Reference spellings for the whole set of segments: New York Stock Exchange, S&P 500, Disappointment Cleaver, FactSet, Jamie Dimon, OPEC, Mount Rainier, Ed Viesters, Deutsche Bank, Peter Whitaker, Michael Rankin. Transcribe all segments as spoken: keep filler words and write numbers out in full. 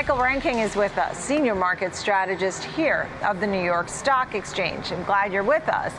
Michael Rankin is with us, senior market strategist here of the New York Stock Exchange. I'm glad you're with us.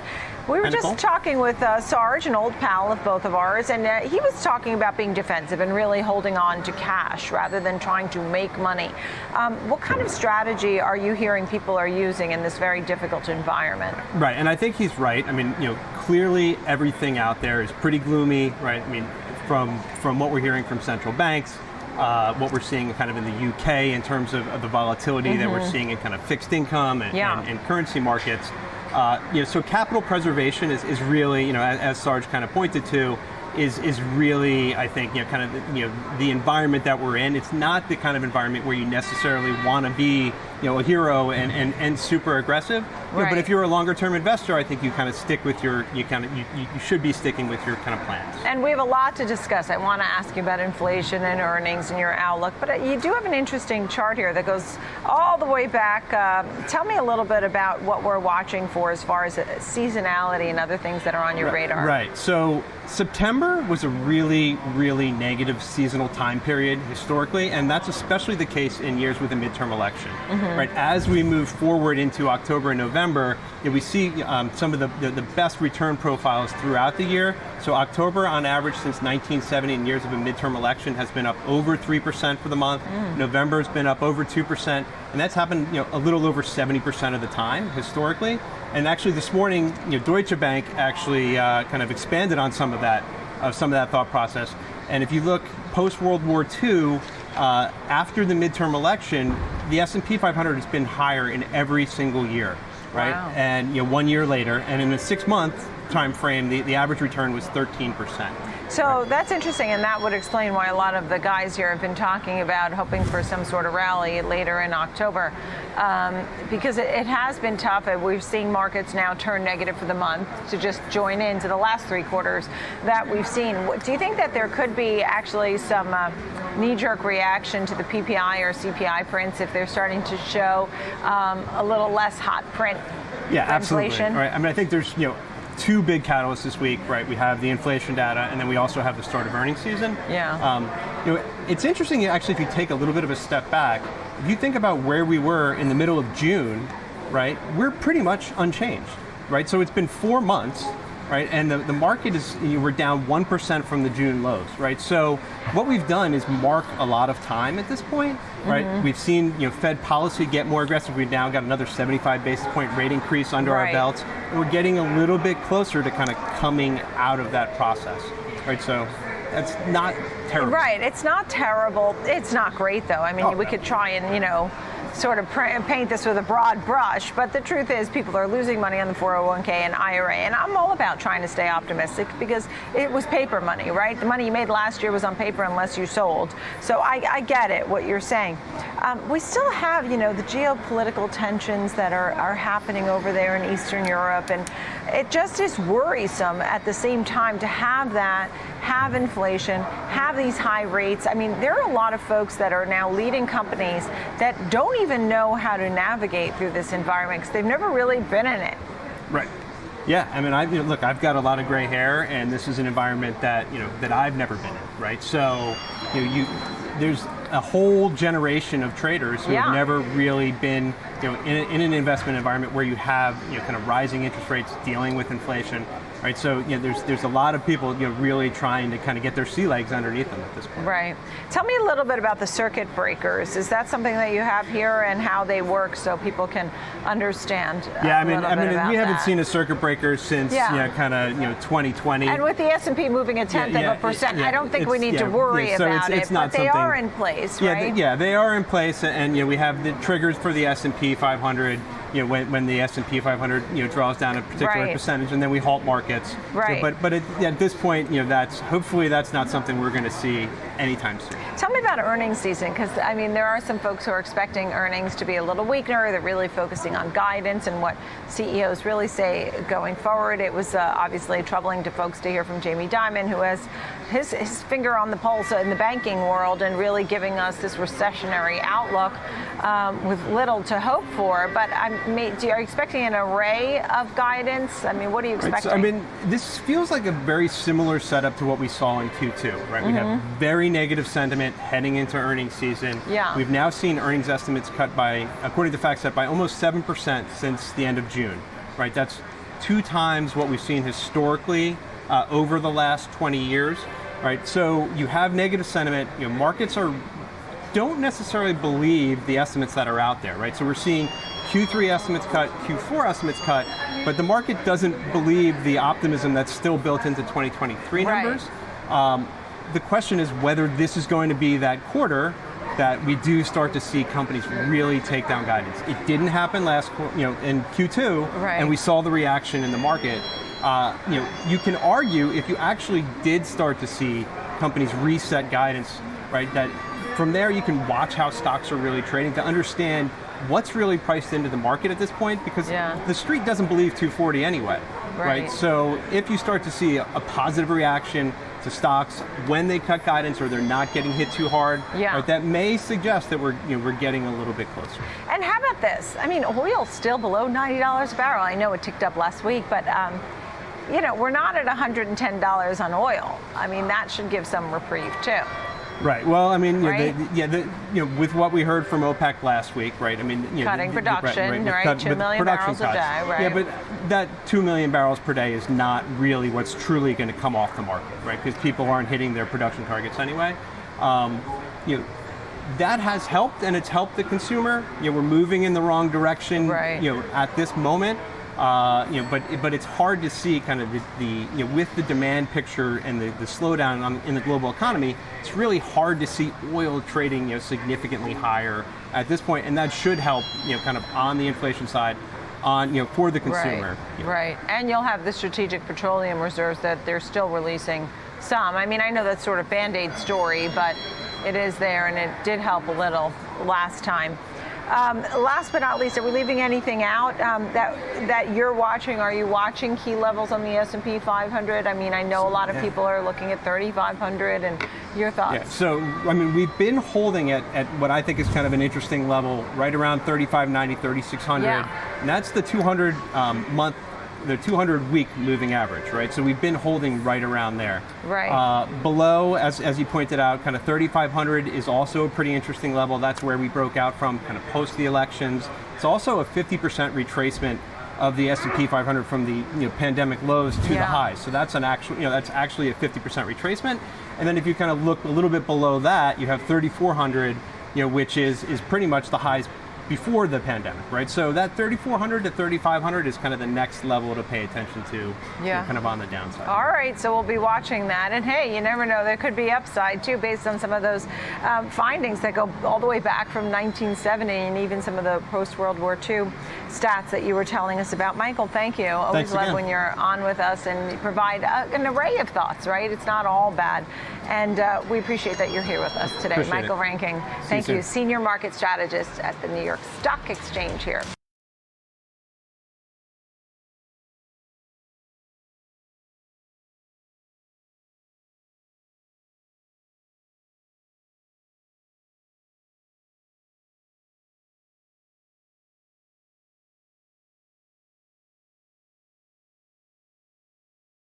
We were just talking with uh, Sarge, an old pal of both of ours, and uh, he was talking about being defensive and really holding on to cash rather than trying to make money. Um, what kind of strategy are you hearing people are using in this very difficult environment? Right, and I think he's right. I mean, you know, clearly everything out there is pretty gloomy, right? I mean, from from what we're hearing from central banks, Uh, what we're seeing kind of in the U K in terms of, of the volatility mm-hmm. that we're seeing in kind of fixed income and, yeah. and, and currency markets. Uh, you know, so capital preservation is, is really, you know, as, as Sarge kind of pointed to, is is really, I think, you know, kind of, you know, the environment that we're in. It's not the kind of environment where you necessarily want to be, you know, a hero and, and, and super aggressive. Right. You know, but if you're a longer term investor, I think you kind of stick with your, you kind of, you, you should be sticking with your kind of plans. And we have a lot to discuss. I want to ask you about inflation and earnings and your outlook, but you do have an interesting chart here that goes all the way back. Uh, tell me a little bit about what we're watching for as far as seasonality and other things that are on your right, radar. Right, so September was a really, really negative seasonal time period historically, and that's especially the case in years with a midterm election. Mm-hmm. Right? As we move forward into October and November, we see um, some of the, the, the best return profiles throughout the year. So October, on average, since nineteen seventy in years of a midterm election, has been up over three percent for the month. Mm. November's been up over two percent, and that's happened, you know, a little over seventy percent of the time historically. And actually this morning, you know, Deutsche Bank actually uh, kind of expanded on some of that. of some of that thought process. And if you look post-World War Two, uh, after the midterm election, the S and P five hundred has been higher in every single year, right? Wow. And, you know, one year later, and in a six-month time frame, the, the average return was thirteen percent. So that's interesting, and that would explain why a lot of the guys here have been talking about hoping for some sort of rally later in October, um, because it, it has been tough, and we've seen markets now turn negative for the month to just join in to the last three quarters that we've seen. Do you think that there could be actually some uh, knee-jerk reaction to the P P I or C P I prints if they're starting to show um, a little less hot print? Yeah, inflation? Absolutely. All right. I mean, I think there's, you know, two big catalysts this week, right? We have the inflation data, and then we also have the start of earnings season. Yeah. Um, you know, it's interesting, actually, if you take a little bit of a step back, if you think about where we were in the middle of June, right, we're pretty much unchanged, right? So it's been four months, right? And the, the market is, you know, we're down one percent from the June lows, right? So what we've done is mark a lot of time at this point, right? Mm-hmm. We've seen, you know, Fed policy get more aggressive. We've now got another seventy-five basis point rate increase under right. our belts. We're getting a little bit closer to kind of coming out of that process, right? So that's not terrible. Right, it's not terrible. It's not great, though. I mean, oh, we no. could try and, you know, sort of paint this with a broad brush, but the truth is people are losing money on the four oh one k and I R A, and I'm all about trying to stay optimistic because it was paper money, right? The money you made last year was on paper unless you sold. So I, I get it, what you're saying. Um, we still have, you know, the geopolitical tensions that are, are happening over there in Eastern Europe, and it just is worrisome at the same time to have that, have inflation, have these high rates. I mean, there are a lot of folks that are now leading companies that don't even know how to navigate through this environment because they've never really been in it. Right. Yeah. I mean, I you know, look, I've got a lot of gray hair, and this is an environment that, you know, that I've never been in. Right. So, you know, you there's a whole generation of traders who yeah. have never really been, you know, in, a, in an investment environment where you have, you know, kind of rising interest rates, dealing with inflation. Right, so, you know, there's there's a lot of people, you know, really trying to kind of get their sea legs underneath them at this point. Right. Tell me a little bit about the circuit breakers. Is that something that you have here and how they work so people can understand? Yeah, I mean, I mean, we haven't that. seen a circuit breaker since yeah. you know, kind of you know twenty twenty. And with the S and P moving a tenth yeah, yeah, of a percent, yeah, I don't think we need yeah, to worry yeah, so about it's, it's it. Not but they are in place, yeah, right? They, yeah, they are in place, and, and you know, we have the triggers for the S and P five hundred. You know, when, when the S and P five hundred, you know, draws down a particular right. percentage, and then we halt markets. Right. So, but but it, at this point, you know, that's hopefully that's not something we're going to see anytime soon. Tell me about earnings season, because I mean, there are some folks who are expecting earnings to be a little weaker. They're really focusing on guidance and what C E Os really say going forward. It was uh, obviously troubling to folks to hear from Jamie Dimon, who has his, his finger on the pulse in the banking world and really giving us this recessionary outlook. um, with little to hope for. But I mean, do you, are you expecting an array of guidance? I mean, what are you expecting? Right, so, I mean, this feels like a very similar setup to what we saw in Q two, right? Mm-hmm. We have very negative sentiment heading into earnings season. Yeah. We've now seen earnings estimates cut by, according to FactSet, by almost seven percent since the end of June, right? That's two times what we've seen historically uh, over the last twenty years, right? So you have negative sentiment. You know, markets are don't necessarily believe the estimates that are out there, right? So we're seeing Q three estimates cut, Q four estimates cut, but the market doesn't believe the optimism that's still built into twenty twenty-three numbers. Right. Um, the question is whether this is going to be that quarter that we do start to see companies really take down guidance. It didn't happen last, you know, in Q two, right, and we saw the reaction in the market. Uh, you know, you can argue if you actually did start to see companies reset guidance, right? That from there you can watch how stocks are really trading to understand what's really priced into the market at this point, because yeah. the street doesn't believe two forty anyway, right. right? So if you start to see a positive reaction to stocks when they cut guidance or they're not getting hit too hard, yeah. right, that may suggest that we're you know, we're getting a little bit closer. And how about this? I mean, oil's still below ninety dollars a barrel. I know it ticked up last week, but um, you know, we're not at one hundred ten dollars on oil. I mean, that should give some reprieve too. Right. Well, I mean, you right. know, the, yeah, the, you know, with what we heard from OPEC last week, right? I mean, you cutting know, the, production, the, right? right? Cut, two million barrels cuts. a day, right? Yeah, but that two million barrels per day is not really what's truly going to come off the market, right? Because people aren't hitting their production targets anyway. Um, you know, that has helped, and it's helped the consumer. You know, we're moving in the wrong direction, right. you know, at this moment. Uh, you know, but but it's hard to see kind of the, the you know, with the demand picture and the, the slowdown on, in the global economy, it's really hard to see oil trading you know, significantly higher at this point, and that should help you know kind of on the inflation side, on you know for the consumer. Right, you know. right. And you'll have the strategic petroleum reserves that they're still releasing some. I mean, I know that's sort of Band-Aid story, but it is there, and it did help a little last time. Um, last but not least, are we leaving anything out um, that that you're watching? Are you watching key levels on the S and P five hundred? I mean, I know a lot of yeah. people are looking at thirty-five hundred, and your thoughts? Yeah. So, I mean, we've been holding it at what I think is kind of an interesting level, right around thirty-five ninety, thirty-six hundred, yeah. and that's the two hundred um, month, the two hundred week moving average, right? So we've been holding right around there. Right. Uh, below, as as you pointed out, kind of thirty-five hundred is also a pretty interesting level. That's where we broke out from kind of post the elections. It's also a fifty percent retracement of the S and P five hundred from the you know, pandemic lows to yeah. the highs. So that's an actual, you know, that's actually a fifty percent retracement. And then if you kind of look a little bit below that, you have thirty-four hundred, you know, which is is pretty much the highs before the pandemic, right? So that thirty-four hundred to thirty-five hundred is kind of the next level to pay attention to, yeah. you know, kind of on the downside. All right, so we'll be watching that. And hey, you never know, there could be upside too, based on some of those um, findings that go all the way back from nineteen seventy and even some of the post-World War Two stats that you were telling us about. Michael, thank you. Always Thanks love again. when you're on with us and provide a, an array of thoughts, right? It's not all bad. And uh, we appreciate that you're here with us today. Appreciate Michael it. Rankin, thank you, you. Senior Market Strategist at the New York Stock Exchange here.